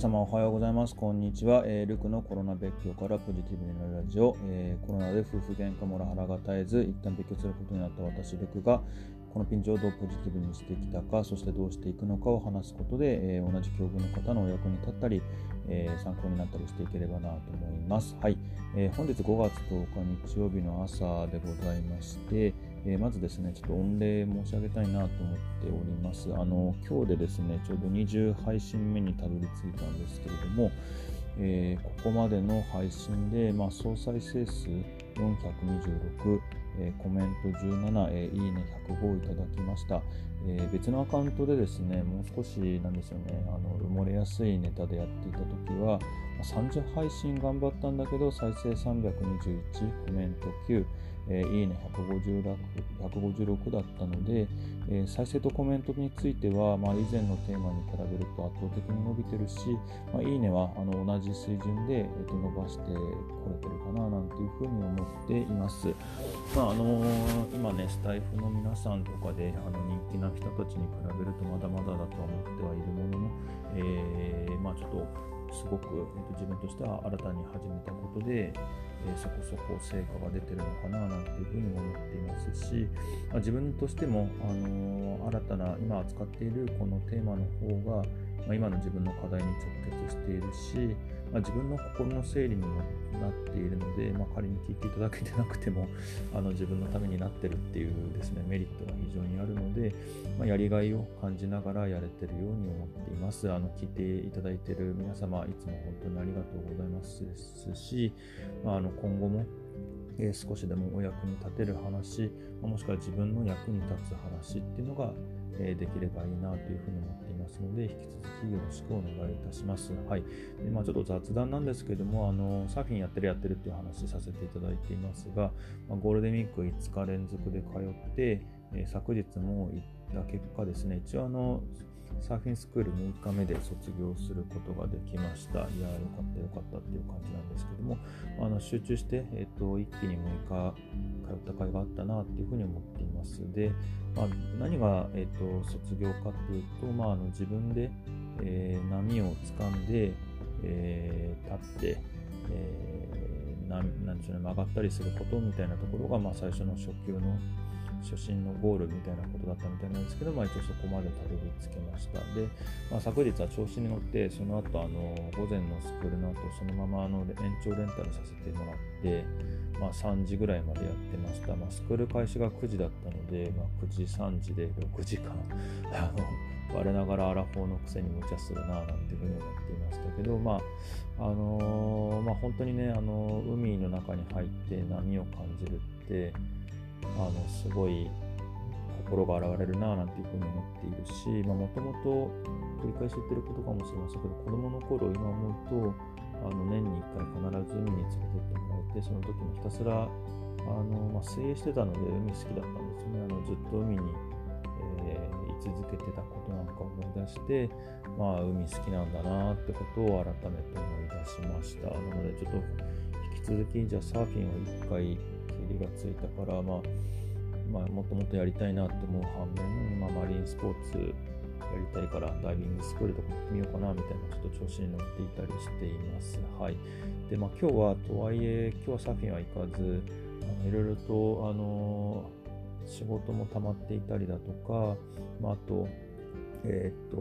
皆様おはようございます、こんにちは。ルクのコロナ別居からポジティブになるラジオ。コロナで夫婦喧嘩モラハラが絶えず一旦別居することになった私ルクが、このピンチをどうポジティブにしてきたか、そしてどうしていくのかを話すことで、同じ境遇の方のお役に立ったり、参考になったりしていければなと思います。はい、本日5月10日日曜日の朝でございまして、まずですね、ちょっと御礼申し上げたいなと思っております。今日でですね、ちょうど20配信目にたどり着いたんですけれども、ここまでの配信で、総再生数426、コメント17、いいね105いただきました。別のアカウントでですね、もう少しなんですよね、埋もれやすいネタでやっていた時は、30配信頑張ったんだけど再生321、コメント9、いいね156だったので、再生とコメントについては、以前のテーマに比べると圧倒的に伸びてるし、いいねは同じ水準で、伸ばしてこれてるかななんていうふうに思っています。今ね、スタイフの皆さんとかで人気な人たちに比べるとまだまだだとは思ってはいるものの、ちょっとすごく、自分としては新たに始めたことで、そこそこ成果が出てるのかななんていうふうにも思っていますし、自分としても、新たな今扱っているこのテーマの方が、今の自分の課題に直結しているし、自分の心の整理にもなっているので、仮に聞いていただけてなくても自分のためになってるっていうですね、メリットが非常にあるので、やりがいを感じながらやれてるように思っています。聞いていただいている皆様、いつも本当にありがとうございますですし、今後も少しでもお役に立てる話、もしくは自分の役に立つ話っていうのができればいいなというふうに思っていますので、引き続きよろしくお願いいたします。はい、でちょっと雑談なんですけども、サーフィンやってるっていう話させていただいていますが、ゴールデンウィーク5日連続で通って、昨日も行った結果ですね、一応サーフィンスクール6日目で卒業することができました。いや、よかったっていう感じなんですけども、集中して、一気に6日通った甲斐があったなっていうふうに思っています。で、何が、卒業かっていうと、自分で、波を掴んで、立って、なんでしょうね、曲がったりすることみたいなところが、最初の初心のゴールみたいなことだったみたいなんですけど、一応そこまでたどり着けました。で、昨日は調子に乗って、その後午前のスクールの後、そのまま延長レンタルさせてもらって、3時ぐらいまでやってました。スクール開始が9時だったので、9時3時で6時間我ながらアラフォーのくせに無茶するななんていうふうに思っていましたけど、本当にね、海の中に入って波を感じるってすごい心が洗われるななんていうふうに思っているし、もともと繰り返し言ってることかもしれませんけど、子供の頃今思うと年に1回必ず海に連れてってもらえて、その時もひたすら水泳してたので海好きだったんですよね。ずっと海に、居続けてたことなんか思い出して、海好きなんだなってことを改めて思い出しました。なのでちょっと引き続き、じゃあサーフィンを1回がついたから、もっともっとやりたいなって思う反面、マリンスポーツやりたいからダイビングスクールとかも行ってみようかなみたいな、ちょっと調子に乗っていたりしています。はい、で、今日はとはいえサーフィンは行かず、いろいろと仕事も溜まっていたりだとか、ちょっと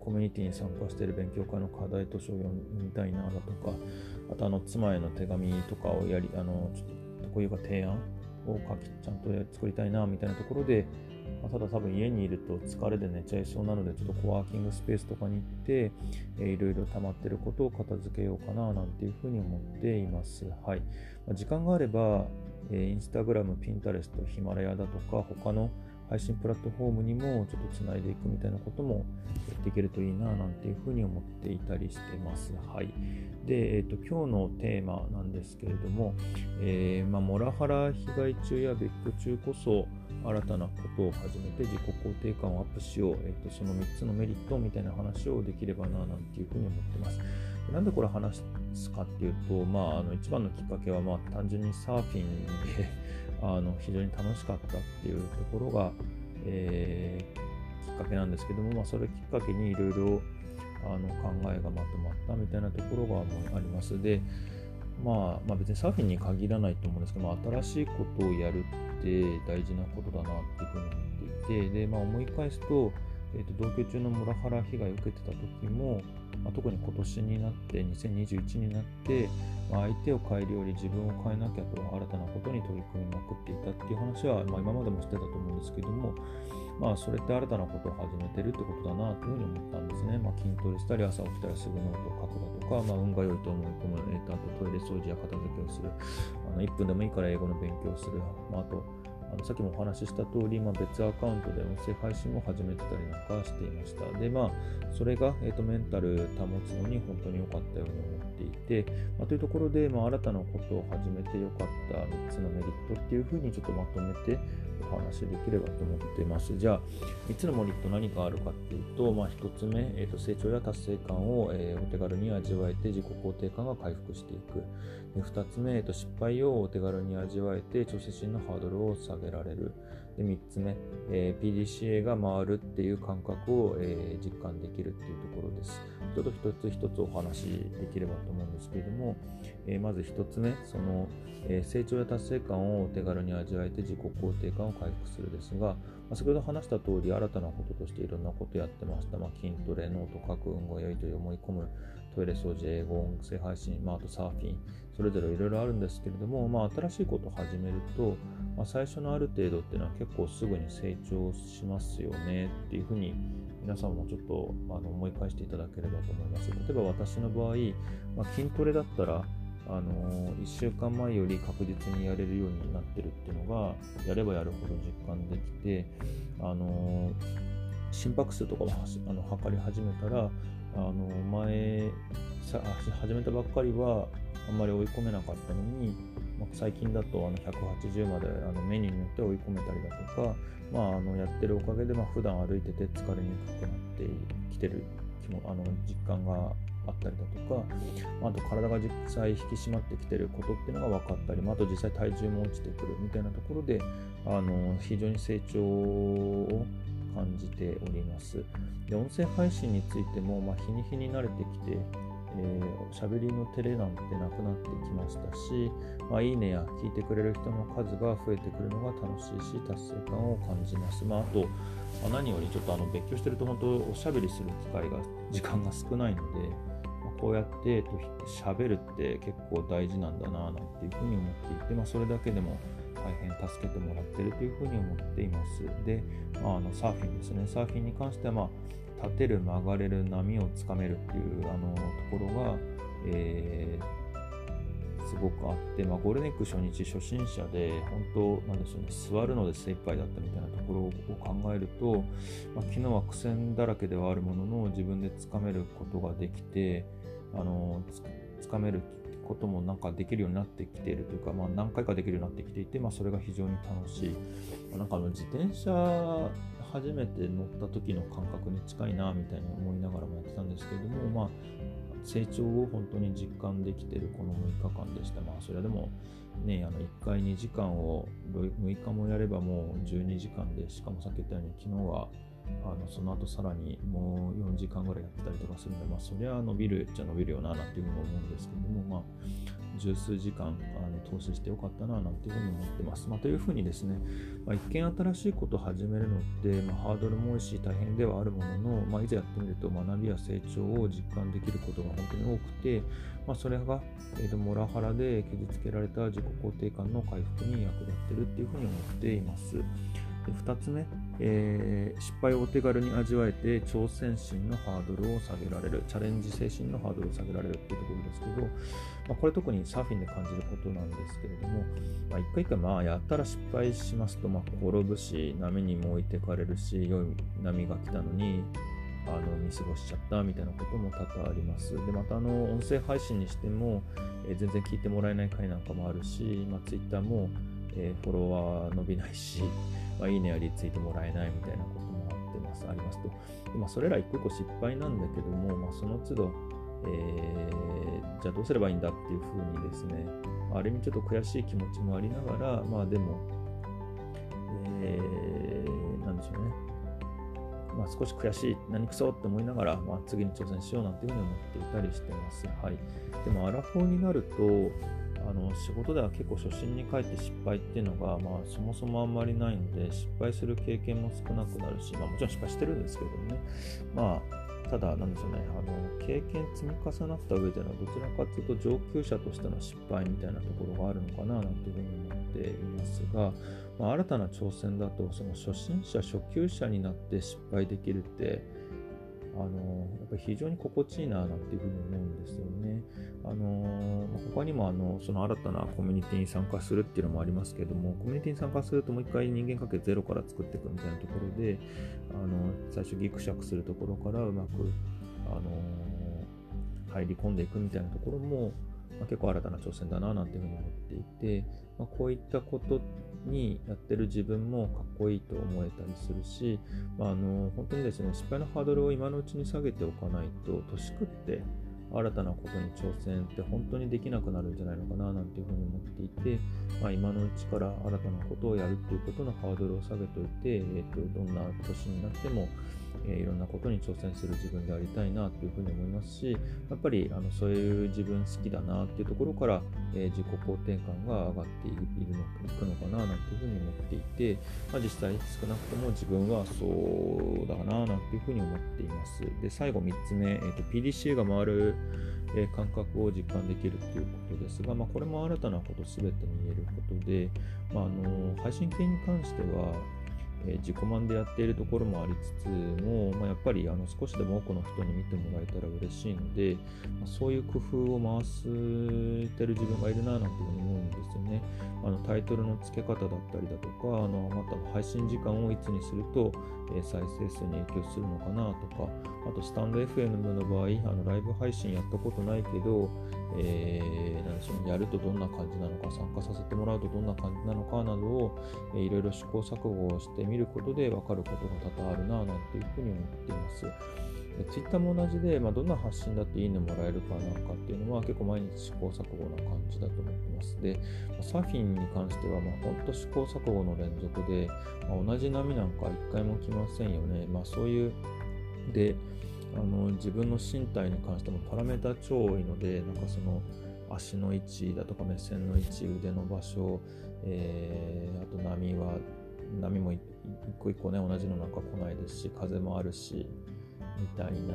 コミュニティに参加している勉強会の課題図書を読みたいなだとか、あと妻への手紙とかをちょっとこういう提案をちゃんと作りたいなみたいなところで、ただ多分家にいると疲れで寝ちゃいそうなので、ちょっとコワーキングスペースとかに行っていろいろ溜まってることを片付けようかななんていうふうに思っています。はい、時間があればインスタグラム、ピンタレスト、ヒマラヤだとか他の配信プラットフォームにもちょっとつないでいくみたいなこともやっていけるといいななんていうふうに思っていたりしてます。はい、で、今日のテーマなんですけれども、モラハラ被害中や別居中こそ新たなことを始めて自己肯定感をアップしよう、その3つのメリットみたいな話をできればななんていうふうに思ってます。なんでこれ話すかっていうと、一番のきっかけは、単純にサーフィンで非常に楽しかったっていうところが、きっかけなんですけども、それをきっかけにいろいろ考えがまとまったみたいなところがあります。で、まあ、別にサーフィンに限らないと思うんですけど、新しいことをやるって大事なことだなっていうふうに思っていて、で、思い返すと、同居中の村原被害を受けてた時も、特に今年になって2021になって、相手を変えるより自分を変えなきゃと新たなことに取り組みまくっていたっていう話は、今までもしてたと思うんですけども、それって新たなことを始めてるってことだなというふうに思ったんですね。筋トレしたり朝起きたらすぐノートを書くだとか、運が良いと思い込む、あとトイレ掃除や片付けをする、1分でもいいから英語の勉強をする、あとさっきもお話しした通り、別アカウントで音声配信も始めてたりなんかしていました。で、それが、メンタル保つのに本当に良かったように思っていて、というところで、新たなことを始めて良かった3つのメリットっていうふうにちょっとまとめてお話しできればと思っています。じゃあ、3つのメリット何があるかっていうと、1つ目、成長や達成感を、お手軽に味わえて自己肯定感が回復していく。で、2つ目、失敗をお手軽に味わえて挑戦心のハードルを下げられる。で、3つ目、PDCA が回るっていう感覚を、実感できるっていうところです。ちょっと一つお話しできればと思うんですけれども、まず1つ目、その、成長や達成感をお手軽に味わえて自己肯定感を回復するですが、先ほど話した通り新たなこととしていろんなことやってました。筋トレ、ノート書く、運が良いと思い込む、トイレ掃除、英語、音声配信、あとサーフィン、それぞれいろいろあるんですけれども、新しいことを始めると、最初のある程度っていうのは結構すぐに成長しますよねっていうふうに皆さんもちょっと思い返していただければと思います。例えば私の場合、筋トレだったら1週間前より確実にやれるようになってるっていうのがやればやるほど実感できて、心拍数とかも測り始めたら始めたばっかりはあんまり追い込めなかったのに、最近だと180までメニューによって追い込めたりだとか、やってるおかげで普段歩いてて疲れにくくなってきてる実感があったりだとか、あと体が実際引き締まってきてることっていうのが分かったり、あと実際体重も落ちてくるみたいなところで非常に成長を感じております。で、音声配信についても、日に日に慣れてきて、喋りの照れなんてなくなってきましたし、いいねや聞いてくれる人の数が増えてくるのが楽しいし達成感を感じます。あと何よりちょっと別居してると本当おしゃべりする時間が少ないので、こうやって喋るって結構大事なんだななんていうふうに思っていて、それだけでも大変助けてもらってるというふうに思っています。で、サーフィンですね。サーフィンに関しては、立てる、曲がれる、波をつかめるっていうところが、すごくあって、ゴールデンウィーク初日初心者で本当なんでしょうね、座るので精一杯だったみたいなところを考えると、昨日は苦戦だらけではあるものの自分でつかめることができて、つかめることもなんかできるようになってきているというか、何回かできるようになってきていて、それが非常に楽しい。自転車初めて乗った時の感覚に近いなみたいに思いながらもやってたんですけれども、成長を本当に実感できているこの6日間でした。それでもね、1回2時間を6日もやればもう12時間で、しかもさっき言ったように昨日はその後さらにもう4時間ぐらいやってたりとかするので、そりゃ伸びるっちゃ伸びるよななんていうふうに思うんですけども、十数時間投資してよかったななんていうふうに思ってます。というふうにですね、一見新しいことを始めるのって、ハードルも多いし大変ではあるものの、いざやってみると学びや成長を実感できることが本当に多くて、それが、モラハラで傷つけられた自己肯定感の回復に役立ってるっていうふうに思っています。2つ目、失敗をお手軽に味わえて挑戦心のハードルを下げられる、チャレンジ精神のハードルを下げられるっていうところですけど、これ特にサーフィンで感じることなんですけれども、一回一回やったら失敗しますと、転ぶし波にも置いてかれるし、良い波が来たのに見過ごしちゃったみたいなことも多々あります。で、また音声配信にしても、全然聞いてもらえない回なんかもあるし、ツイッターも、フォロワー伸びないし、いいねやリツイートもらえないみたいなこともありますと。それら一個一個失敗なんだけども、その都度、じゃあどうすればいいんだっていうふうにですね、ある意味ちょっと悔しい気持ちもありながら、でも、なんでしょうね、まあ、少し悔しい、何くそって思いながら、まあ、次に挑戦しようなんていうふうに思っていたりしてます。はい、でもアラフォーになると仕事では結構初心に帰って失敗っていうのが、まあ、そもそもあんまりないので失敗する経験も少なくなるし、まあ、もちろん失敗してるんですけどね、まあ、ただなんでしょうね経験積み重なった上でのどちらかというと上級者としての失敗みたいなところがあるのかななんていうふうに思っていますが、まあ、新たな挑戦だとその初心者初級者になって失敗できるってやっぱり非常に心地いいななんていうふうに思うんですよね。他にもその新たなコミュニティに参加するっていうのもありますけれども、コミュニティに参加するともう一回人間関係ゼロから作っていくみたいなところで最初ギクシャクするところからうまく入り込んでいくみたいなところも、まあ、結構新たな挑戦だななんていうふうに思っていて、まあ、こういったことにやってる自分もかっこいいと思えたりするし、まあ、本当にですね失敗のハードルを今のうちに下げておかないと年食って新たなことに挑戦って本当にできなくなるんじゃないのかななんていうふうに思っていて、まあ、今のうちから新たなことをやるっていうことのハードルを下げておいて、どんな年になってもいろんなことに挑戦する自分でありたいなというふうに思いますし、やっぱりそういう自分好きだなっていうところから、自己肯定感が上がっていくのかななんていうふうに思っていて、まあ、実際少なくとも自分はそうだななんていうふうに思っています。で最後3つ目、PDCA が回る感覚を実感できるということですが、まあ、これも新たなことすべてに言えることで、まあ、配信系に関しては自己満でやっているところもありつつも、まあ、やっぱり少しでも多くの人に見てもらえたら嬉しいので、まあ、そういう工夫を回してる自分がいるななんていうふうに思うんですよね。タイトルの付け方だったりだとかまた配信時間をいつにすると再生数に影響するのかなとか、あとスタンド FM の場合ライブ配信やったことないけど、なんでしょうね、やるとどんな感じなのか、参加させてもらうとどんな感じなのかなどをいろいろ試行錯誤をして見ることで分かることが多々あるななんていうふうに思っています。ツイッターも同じで、まあ、どんな発信だっていいねもらえるかなんかっていうのは結構毎日試行錯誤な感じだと思ってます。で、サーフィンに関しては本当試行錯誤の連続で、まあ、同じ波なんか一回も来ませんよね。まあ、そういうで自分の身体に関してもパラメーター超多いので、なんかその足の位置だとか目線の位置、腕の場所、あと波も一個一個ね同じのなんか来ないですし、風もあるしみたいな、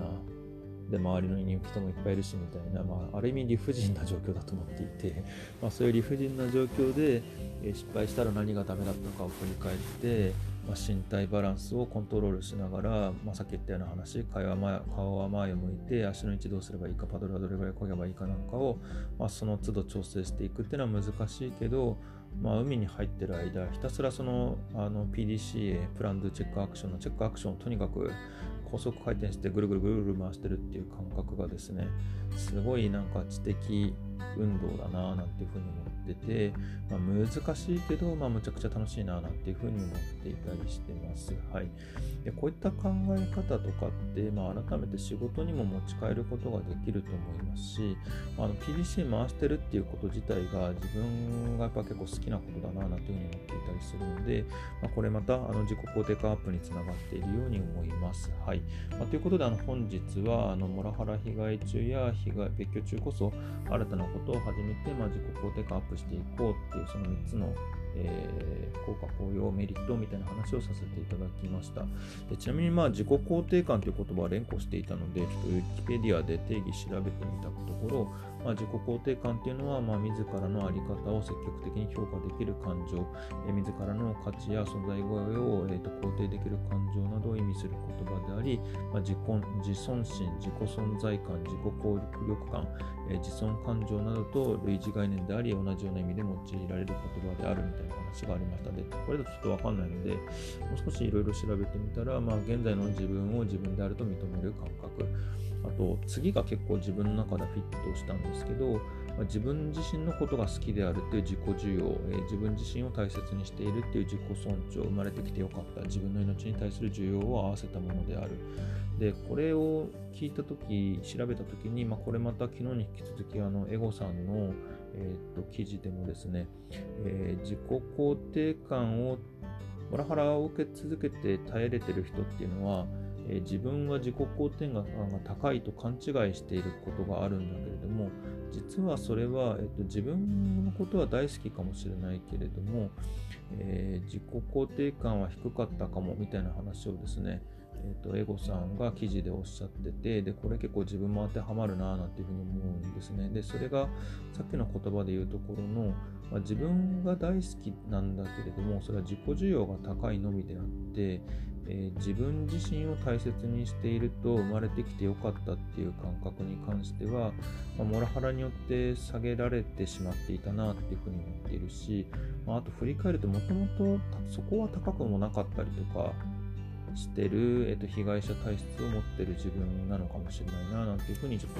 で周りの人もいっぱいいるしみたいな、まあ、ある意味理不尽な状況だと思っていて、まあ、そういう理不尽な状況で失敗したら何がダメだったかを振り返って、まあ、身体バランスをコントロールしながら、まあ、さっき言ったような話、顔は前を向いて足の位置どうすればいいか、パドルはどれぐらい漕げばいいかなんかを、まあ、その都度調整していくっていうのは難しいけど、まあ、海に入ってる間ひたすらそのPDCA プラン・ドゥ・チェック・アクションのチェックアクションをとにかく高速回転してぐるぐるぐるぐる回してるっていう感覚がですね、すごいなんか知的運動だななんていうふうに思ってて、まあ、難しいけど、まあ、むちゃくちゃ楽しいななんていうふうに思っていたりしてます。はい、でこういった考え方とかって、まあ、改めて仕事にも持ち帰ることができると思いますし、PDC 回してるっていうこと自体が自分がやっぱ結構好きなことだななんていうふうに思っていたりするので、まあ、これまた自己肯定感アップにつながっているように思います。はい、まあ、ということで本日はモラハラ被害中や別居中こそ新たなことを始めて、まあ、自己肯定感アップしていこうっていうその3つの、効果効用メリットみたいな話をさせていただきました。でちなみにまあ自己肯定感という言葉は連呼していたので、ちょっとウィキペディアで定義調べてみたところ、まあ、自己肯定感というのは、まあ、自らの在り方を積極的に評価できる感情、自らの価値や存在意義を、肯定できる感情などを意味する言葉であり、まあ、自尊心、自己存在感、自己効力感、自尊感情などと類似概念であり、同じような意味で用いられる言葉であるみたいな話がありました。でこれだとちょっとわかんないので、もう少しいろいろ調べてみたら、まあ、現在の自分を自分であると認める感覚、あと次が結構自分の中でフィットしたんですけど、自分自身のことが好きであるという自己需要、自分自身を大切にしているという自己尊重、生まれてきてよかった、自分の命に対する需要を合わせたものである。でこれを聞いたとき、調べたときに、まあ、これまた昨日に引き続きエゴさんの、記事でもですね、自己肯定感をモラハラを受け続けて耐えれてる人っていうのは自分は自己肯定感が高いと勘違いしていることがあるんだけれども、実はそれは、自分のことは大好きかもしれないけれども、自己肯定感は低かったかもみたいな話をですね、エゴさんが記事でおっしゃってて、でこれ結構自分も当てはまるなぁなんていうふうに思うんですね。でそれがさっきの言葉で言うところの、自分が大好きなんだけれども、それは自己需要が高いのみであって、自分自身を大切にしていると生まれてきてよかったっていう感覚に関しては、モラハラによって下げられてしまっていたなっていうふうに思っているし、あと振り返るともともとそこは高くもなかったりとかしてる、被害者体質を持ってる自分なのかもしれないななんていうふうにちょっと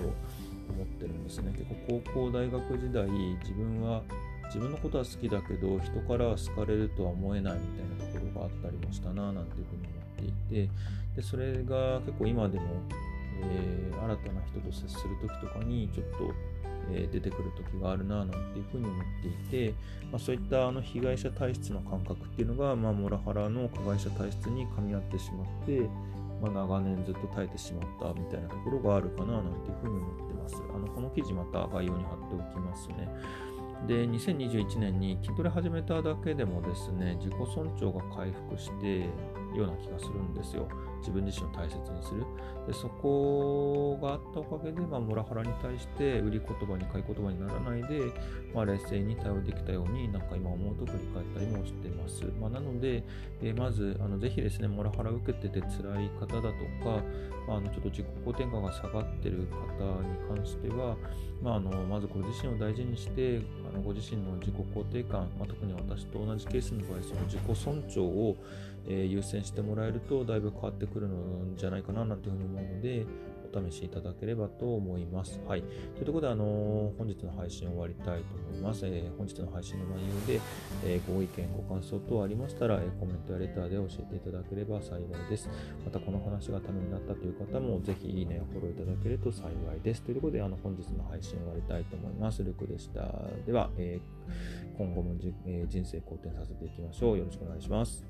思ってるんですね。結構高校大学時代、自分のことは好きだけど人からは好かれるとは思えないみたいなところがあったりもしたななんていうふうに思っていて、でそれが結構今でも、新たな人と接するときとかにちょっと出てくる時があるななんていうふうに思っていて、そういった被害者体質の感覚っていうのが、モラハラの加害者体質に噛み合ってしまって、長年ずっと耐えてしまったみたいなところがあるかななんていうふうに思ってます。この記事また概要に貼っておきますね。で2021年に筋トレ始めただけでもですね、自己尊重が回復してような気がするんですよ。自分自身を大切にする。でそこがあったおかげで、モラハラに対して売り言葉に買い言葉にならないで、冷静に対応できたように、なんか今思うと振り返ったりもしています。なので、まずぜひですね、モラハラを受けてて辛い方だとか、ちょっと自己肯定感が下がってる方に関しては、まずご自身を大事にして、ご自身の自己肯定感、特に私と同じケースの場合、その自己尊重を、優先してもらえるとだいぶ変わってくるのじゃないかななんていうふうに思うので、お試しいただければと思います。はい、というところで本日の配信を終わりたいと思います。本日の配信の内容で、ご意見ご感想等ありましたら、コメントやレターで教えていただければ幸いです。またこの話がためになったという方もぜひいいねやフォローいただけると幸いです。ということで本日の配信を終わりたいと思います。ルクでした。では、今後も人生好転させていきましょう。よろしくお願いします。